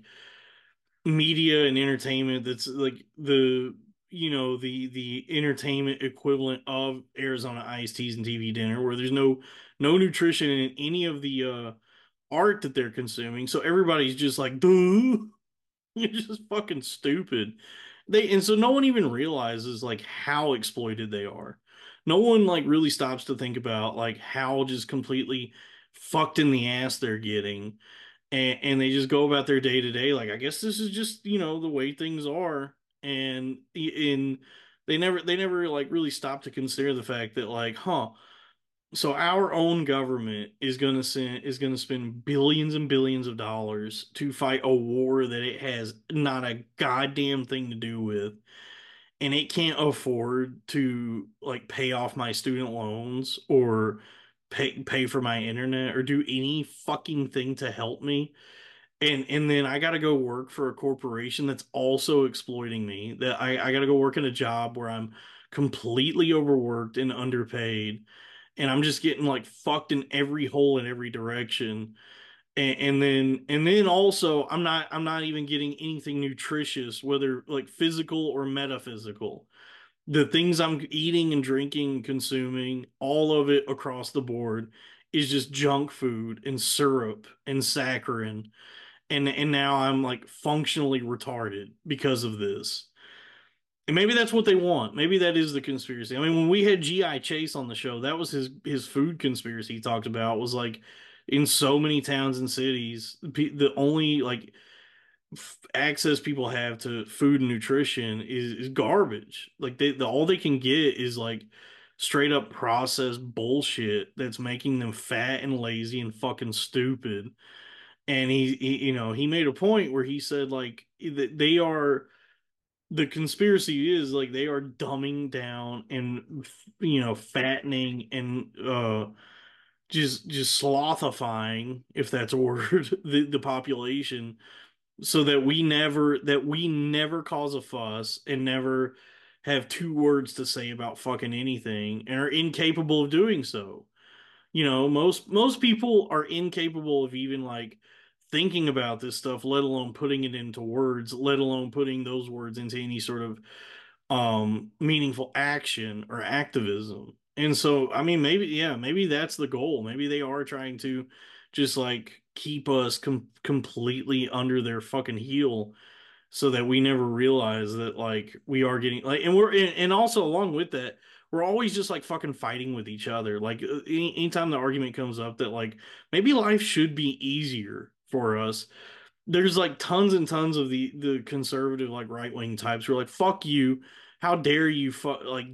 media and entertainment that's like the, you know, the the entertainment equivalent of Arizona iced teas and T V dinner, where there's no no nutrition in any of the uh art that they're consuming. So everybody's just like, dude, you're just fucking stupid. They and so no one even realizes like how exploited they are. No one like really stops to think about like how just completely fucked in the ass they're getting, and, and they just go about their day to day. Like, I guess this is just, you know, the way things are. And in they never, they never like really stop to consider the fact that like, huh, so our own government is going to send, is going to spend billions and billions of dollars to fight a war that it has not a goddamn thing to do with. And it can't afford to like pay off my student loans or pay pay for my internet or do any fucking thing to help me. And and then I got to go work for a corporation that's also exploiting me. That I, I got to go work in a job where I'm completely overworked and underpaid, and I'm just getting like fucked in every hole in every direction. And, and then, and then also, I'm not, I'm not even getting anything nutritious, whether like physical or metaphysical. The things I'm eating and drinking, consuming, all of it across the board is just junk food and syrup and saccharin. And, and now I'm like functionally retarded because of this. And maybe that's what they want. Maybe that is the conspiracy. I mean, when we had G I Chase on the show, that was his, his food conspiracy he talked about, was like, in so many towns and cities, the only like access people have to food and nutrition is, is garbage. Like they, the, all they can get is like straight up processed bullshit that's making them fat and lazy and fucking stupid. And he, he you know, he made a point where he said like that they are, the conspiracy is like they are dumbing down and, you know, fattening and uh just just slothifying, if that's a word, the, the population, so that we never that we never cause a fuss and never have two words to say about fucking anything, and are incapable of doing so. You know, most most people are incapable of even like thinking about this stuff, let alone putting it into words, let alone putting those words into any sort of um meaningful action or activism. And so, I mean, maybe, yeah, maybe that's the goal. Maybe they are trying to just like keep us com completely under their fucking heel, so that we never realize that like we are getting like, and we're, and, and also along with that, we're always just like fucking fighting with each other. Like any, anytime the argument comes up that like, maybe life should be easier for us, there's like tons and tons of the the conservative like right wing types who are like, fuck you, how dare you fu- like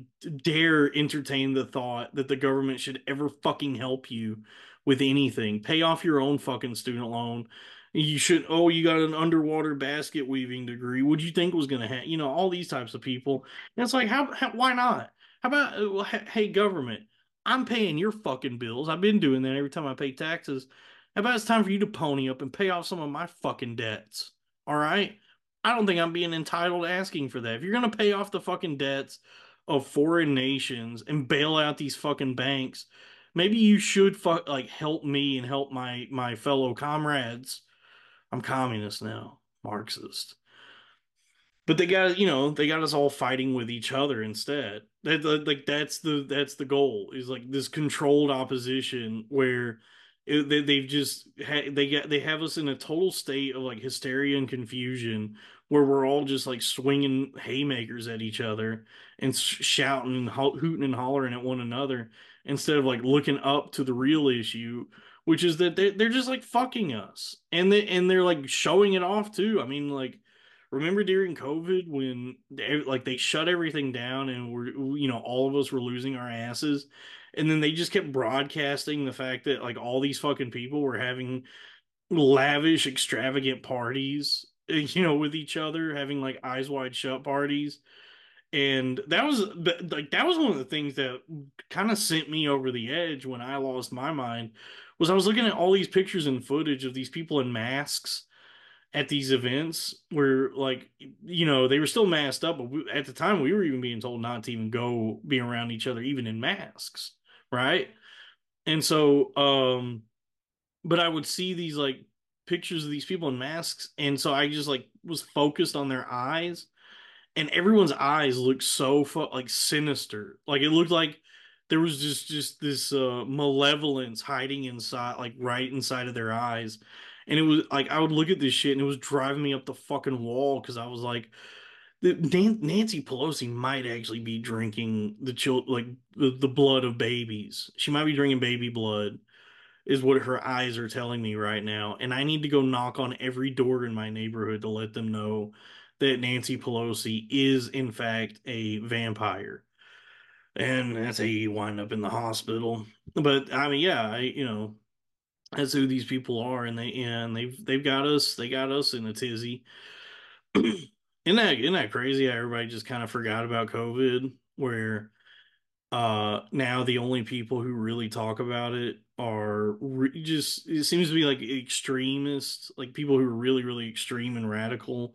dare entertain the thought that the government should ever fucking help you with anything. Pay off your own fucking student loan. You should. Oh, you got an underwater basket weaving degree. What do you think was gonna happen? You know, all these types of people. And it's like, how, how? Why not? How about, hey, government, I'm paying your fucking bills. I've been doing that every time I pay taxes. How about it's time for you to pony up and pay off some of my fucking debts? All right? I don't think I'm being entitled to asking for that. If you're going to pay off the fucking debts of foreign nations and bail out these fucking banks, maybe you should fuck, like help me and help my, my fellow comrades. I'm communist now, Marxist. But they got, you know, they got us all fighting with each other instead. That, like, that's the, that's the goal, is like this controlled opposition where It, they, they've just ha they got they have us in a total state of like hysteria and confusion, where we're all just like swinging haymakers at each other and sh shouting and ho hooting and hollering at one another, instead of like looking up to the real issue, which is that they they're just like fucking us, and they and they're like showing it off too. I mean, like, remember during COVID when they, like they shut everything down and we're you know all of us were losing our asses. And then they just kept broadcasting the fact that like all these fucking people were having lavish, extravagant parties, you know, with each other, having like eyes wide shut parties. And that was like, that was one of the things that kind of sent me over the edge when I lost my mind, was I was looking at all these pictures and footage of these people in masks at these events where like, you know, they were still masked up, but we, at the time we were even being told not to even go be around each other, even in masks. Right. And so, um, but I would see these like pictures of these people in masks. And so I just like was focused on their eyes, and everyone's eyes looked so fu like sinister. Like it looked like there was just, just this, uh, malevolence hiding inside, like right inside of their eyes. And it was like, I would look at this shit and it was driving me up the fucking wall. Cause I was like, Nancy Pelosi might actually be drinking the child, like the, the blood of babies. She might be drinking baby blood, is what her eyes are telling me right now. And I need to go knock on every door in my neighborhood to let them know that Nancy Pelosi is in fact a vampire. And that's how you wind up in the hospital. But I mean, yeah, I, you know, that's who these people are, and they and they've they've got us they got us in a tizzy. isn't that isn't that crazy how everybody just kind of forgot about COVID, where uh now the only people who really talk about it are re just it seems to be like extremists, like people who are really really extreme and radical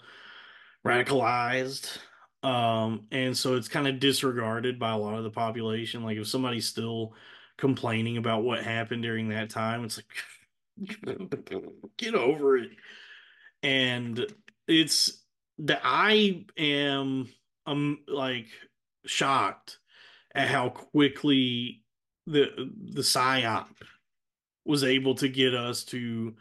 radicalized, um and so it's kind of disregarded by a lot of the population. Like if somebody's still complaining about what happened during that time, it's like, get over it. And it's that I am um like shocked at how quickly the the psyop was able to get us to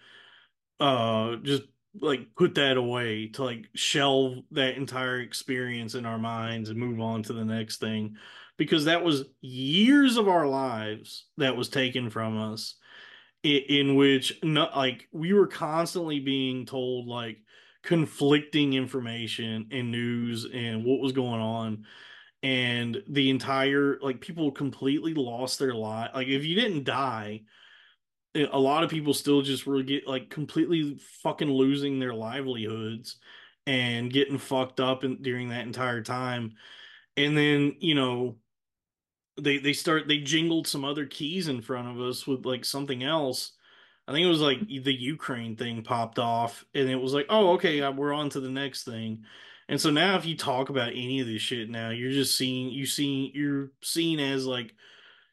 uh just like put that away, to like shelve that entire experience in our minds and move on to the next thing. Because that was years of our lives that was taken from us. in which not, like we were constantly being told like conflicting information and news and what was going on. And the entire, like, people completely lost their life. Like, if you didn't die, a lot of people still just were get like completely fucking losing their livelihoods and getting fucked up in, during that entire time. And then, you know, they they start they jingled some other keys in front of us with like something else. I think it was like the Ukraine thing popped off, and it was like, oh, okay, we're on to the next thing. And so now if you talk about any of this shit now, you're just seen you seen you're seen as like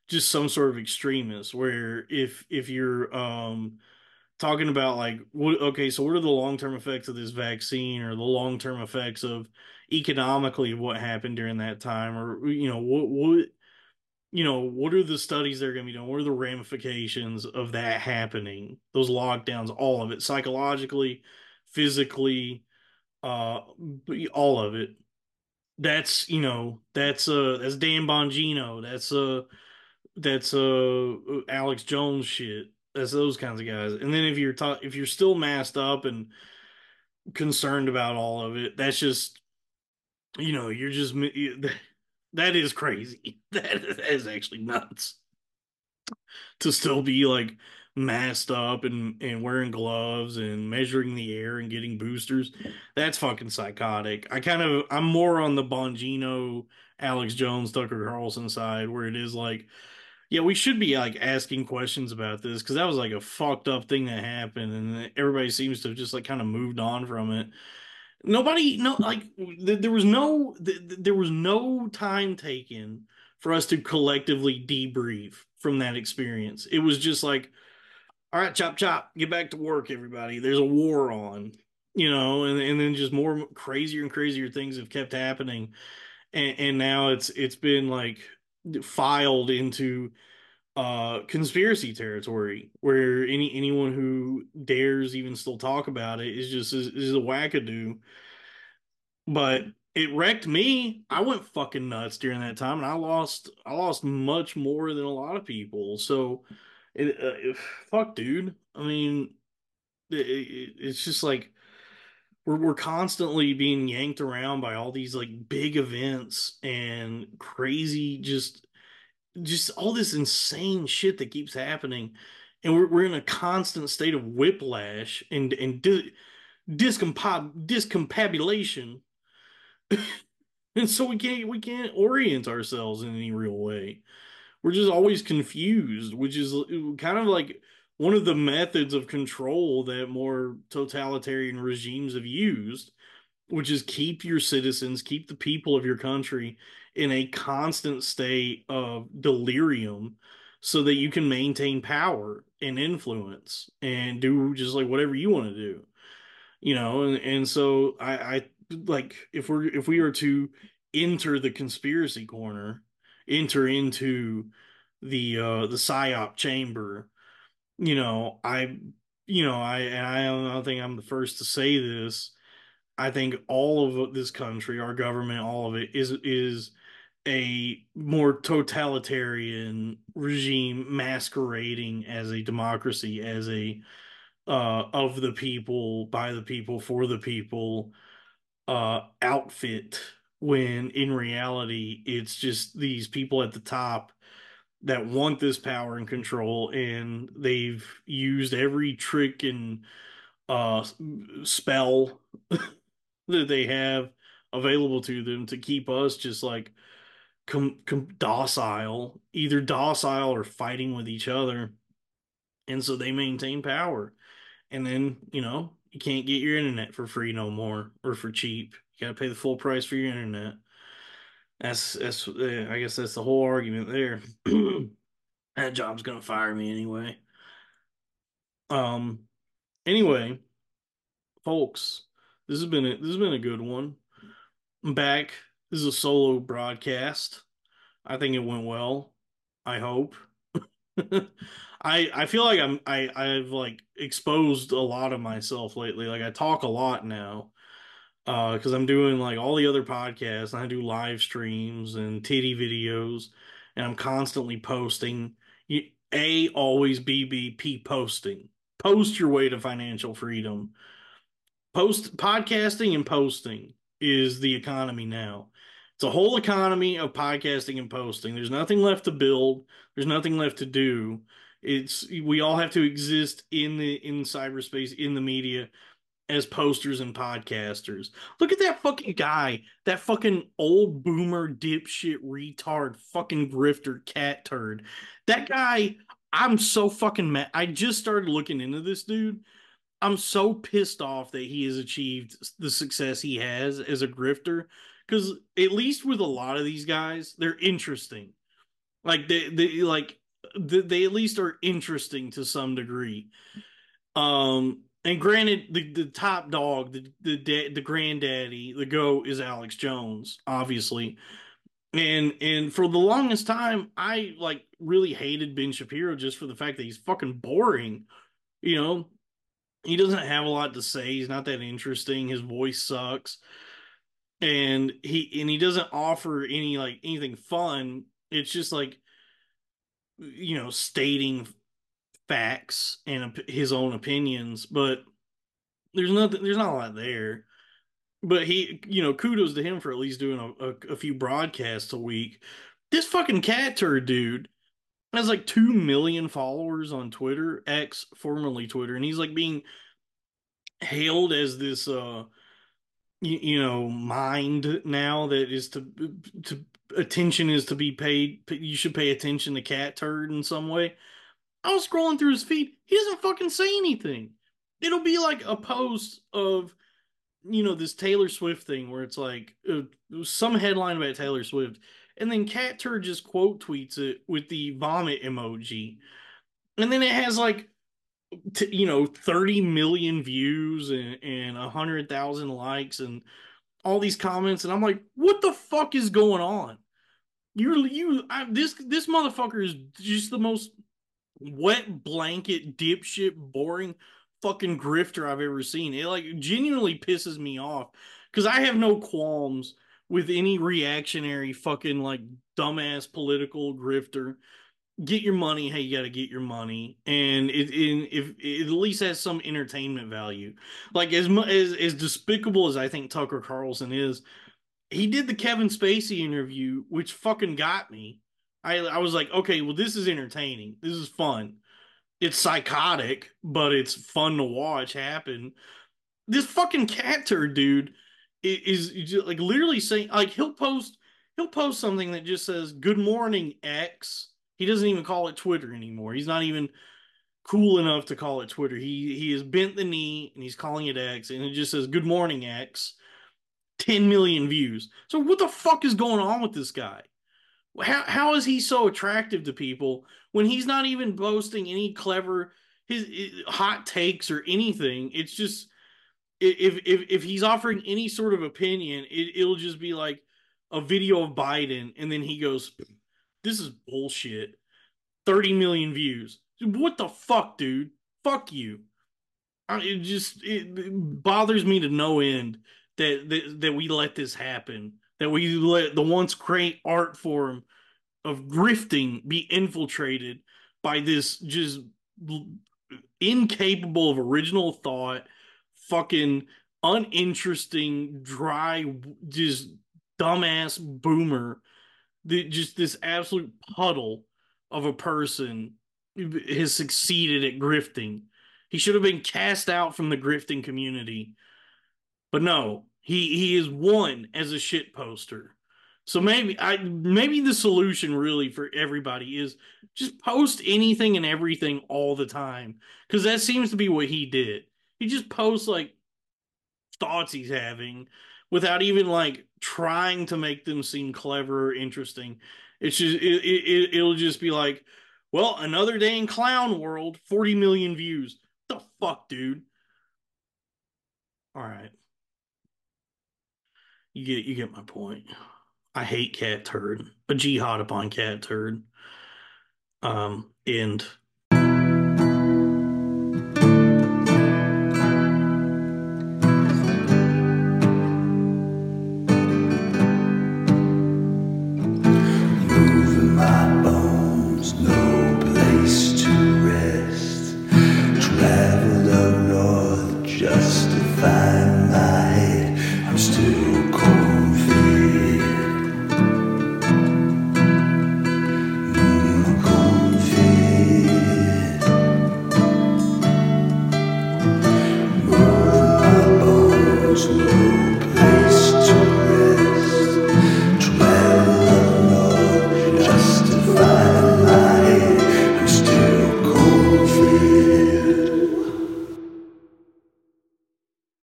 just some sort of extremist, where if if you're um talking about like, what, okay, so what are the long-term effects of this vaccine, or the long-term effects of economically what happened during that time, or you know, what what you know, what are the studies they're going to be doing? What are the ramifications of that happening? Those lockdowns, all of it, psychologically, physically, uh, all of it. That's, you know, that's uh that's Dan Bongino. That's uh that's uh Alex Jones shit. That's those kinds of guys. And then if you're ta- if you're still masked up and concerned about all of it, that's just, you know, you're just. That is crazy. That is actually nuts. To still be like masked up and, and wearing gloves and measuring the air and getting boosters. That's fucking psychotic. I kind of, I'm more on the Bongino, Alex Jones, Tucker Carlson side, where it is like, yeah, we should be like asking questions about this, because that was like a fucked up thing that happened, and everybody seems to have just like kind of moved on from it. Nobody, no, like, th- there was no, th- there was no time taken for us to collectively debrief from that experience. It was just like, all right, chop, chop, get back to work, everybody. There's a war on, you know, and, and then just more crazier and crazier things have kept happening. And, and now it's, it's been like filed into uh, conspiracy territory, where any anyone who dares even still talk about it is just is, is a wackadoo. But it wrecked me. I went fucking nuts during that time, and I lost I lost much more than a lot of people. So, it, uh, it, fuck, dude. I mean, it, it, it's just like we're we're constantly being yanked around by all these like big events and crazy just. just all this insane shit that keeps happening, and we're we're in a constant state of whiplash and and di- discompab- discombobulation, and so we can't we can't orient ourselves in any real way. We're just always confused, which is kind of like one of the methods of control that more totalitarian regimes have used, which is keep your citizens, keep the people of your country in a constant state of delirium so that you can maintain power and influence and do just like whatever you want to do, you know? And, and so I, I like, if we're, if we are to enter the conspiracy corner, enter into the, uh, the PSYOP chamber, you know, I, you know, I, and I don't think I'm the first to say this. I think all of this country, our government, all of it is, is a more totalitarian regime masquerading as a democracy, as a uh, of the people, by the people, for the people uh, outfit, when in reality, it's just these people at the top that want this power and control, and they've used every trick and uh, spell that they have available to them to keep us just like com- com- docile, either docile or fighting with each other. And so they maintain power. And then, you know, you can't get your internet for free no more, or for cheap. You got to pay the full price for your internet. That's, that's, uh, I guess that's the whole argument there. That job's going to fire me anyway. Um, anyway, folks, This has been a, this has been a good one. I'm back. This is a solo broadcast. I think it went well. I hope. I I feel like I'm I I've like exposed a lot of myself lately. Like I talk a lot now, uh, because I'm doing like all the other podcasts, and I do live streams and titty videos, and I'm constantly posting. You, A, always B B P posting. Post your way to financial freedom. Post podcasting and posting is the economy now. It's a whole economy of podcasting and posting. There's nothing left to build. There's nothing left to do. It's we all have to exist in the in cyberspace, in the media, as posters and podcasters. Look at that fucking guy, that fucking old boomer dipshit retard fucking grifter Catturd. That guy, I'm so fucking mad. I just started looking into this dude. I'm so pissed off that he has achieved the success he has as a grifter, because at least with a lot of these guys, they're interesting. Like they, they like they, they at least are interesting to some degree. Um, and granted, the, the top dog, the the the granddaddy, the GOAT is Alex Jones, obviously. And and for the longest time, I like really hated Ben Shapiro just for the fact that he's fucking boring. You know, he doesn't have a lot to say. He's not that interesting. His voice sucks. And he and he doesn't offer any like anything fun. It's just like, you know, stating facts and his own opinions, but there's nothing, there's not a lot there. But he, you know, kudos to him for at least doing a, a, a few broadcasts a week. This fucking Catturd dude has like two million followers on Twitter, X, formerly Twitter, and he's like being hailed as this, uh, you, you know, mind now that is to, to, attention is to be paid. You should pay attention to Catturd in some way. I was scrolling through his feed. He doesn't fucking say anything. It'll be like a post of, you know, this Taylor Swift thing where it's like uh, some headline about Taylor Swift. And then Catturd just quote tweets it with the vomit emoji. And then it has like, t- you know, thirty million views and, and one hundred thousand likes and all these comments. And I'm like, what the fuck is going on? You're, you, I, this, this motherfucker is just the most wet blanket dipshit boring fucking grifter I've ever seen. It like genuinely pisses me off because I have no qualms with any reactionary fucking like dumbass political grifter. Get your money how you gotta get your money, and it, it, if it at least has some entertainment value. Like as much as as despicable as I think Tucker Carlson is, he did the Kevin Spacey interview, which fucking got me. I, I was like, okay, well, this is entertaining. This is fun. It's psychotic, but it's fun to watch happen. This fucking Catturd dude is, is just like literally saying, like he'll post, he'll post something that just says, "Good morning, X." He doesn't even call it Twitter anymore. He's not even cool enough to call it Twitter. He he has bent the knee and he's calling it X, and it just says, "Good morning, X." ten million views. So what the fuck is going on with this guy? How how is he so attractive to people when he's not even boasting any clever his, his hot takes or anything? It's just if if if he's offering any sort of opinion, it, it'll just be like a video of Biden, and then he goes, "This is bullshit." thirty million views. What the fuck, dude? Fuck you. I, it just it, it bothers me to no end that that, that we let this happen. That we let the once great art form of grifting be infiltrated by this just incapable of original thought, fucking uninteresting, dry, just dumbass boomer. The, just this absolute puddle of a person has succeeded at grifting. He should have been cast out from the grifting community. But no. He he is one as a shit poster. So maybe I maybe the solution really for everybody is just post anything and everything all the time, because that seems to be what he did. He just posts like thoughts he's having without even like trying to make them seem clever or interesting. It's just it, it it'll just be like, well, another day in clown world, forty million views. What the fuck, dude? All right. You get you get my point. I hate Catturd. A jihad upon Catturd. Um, end.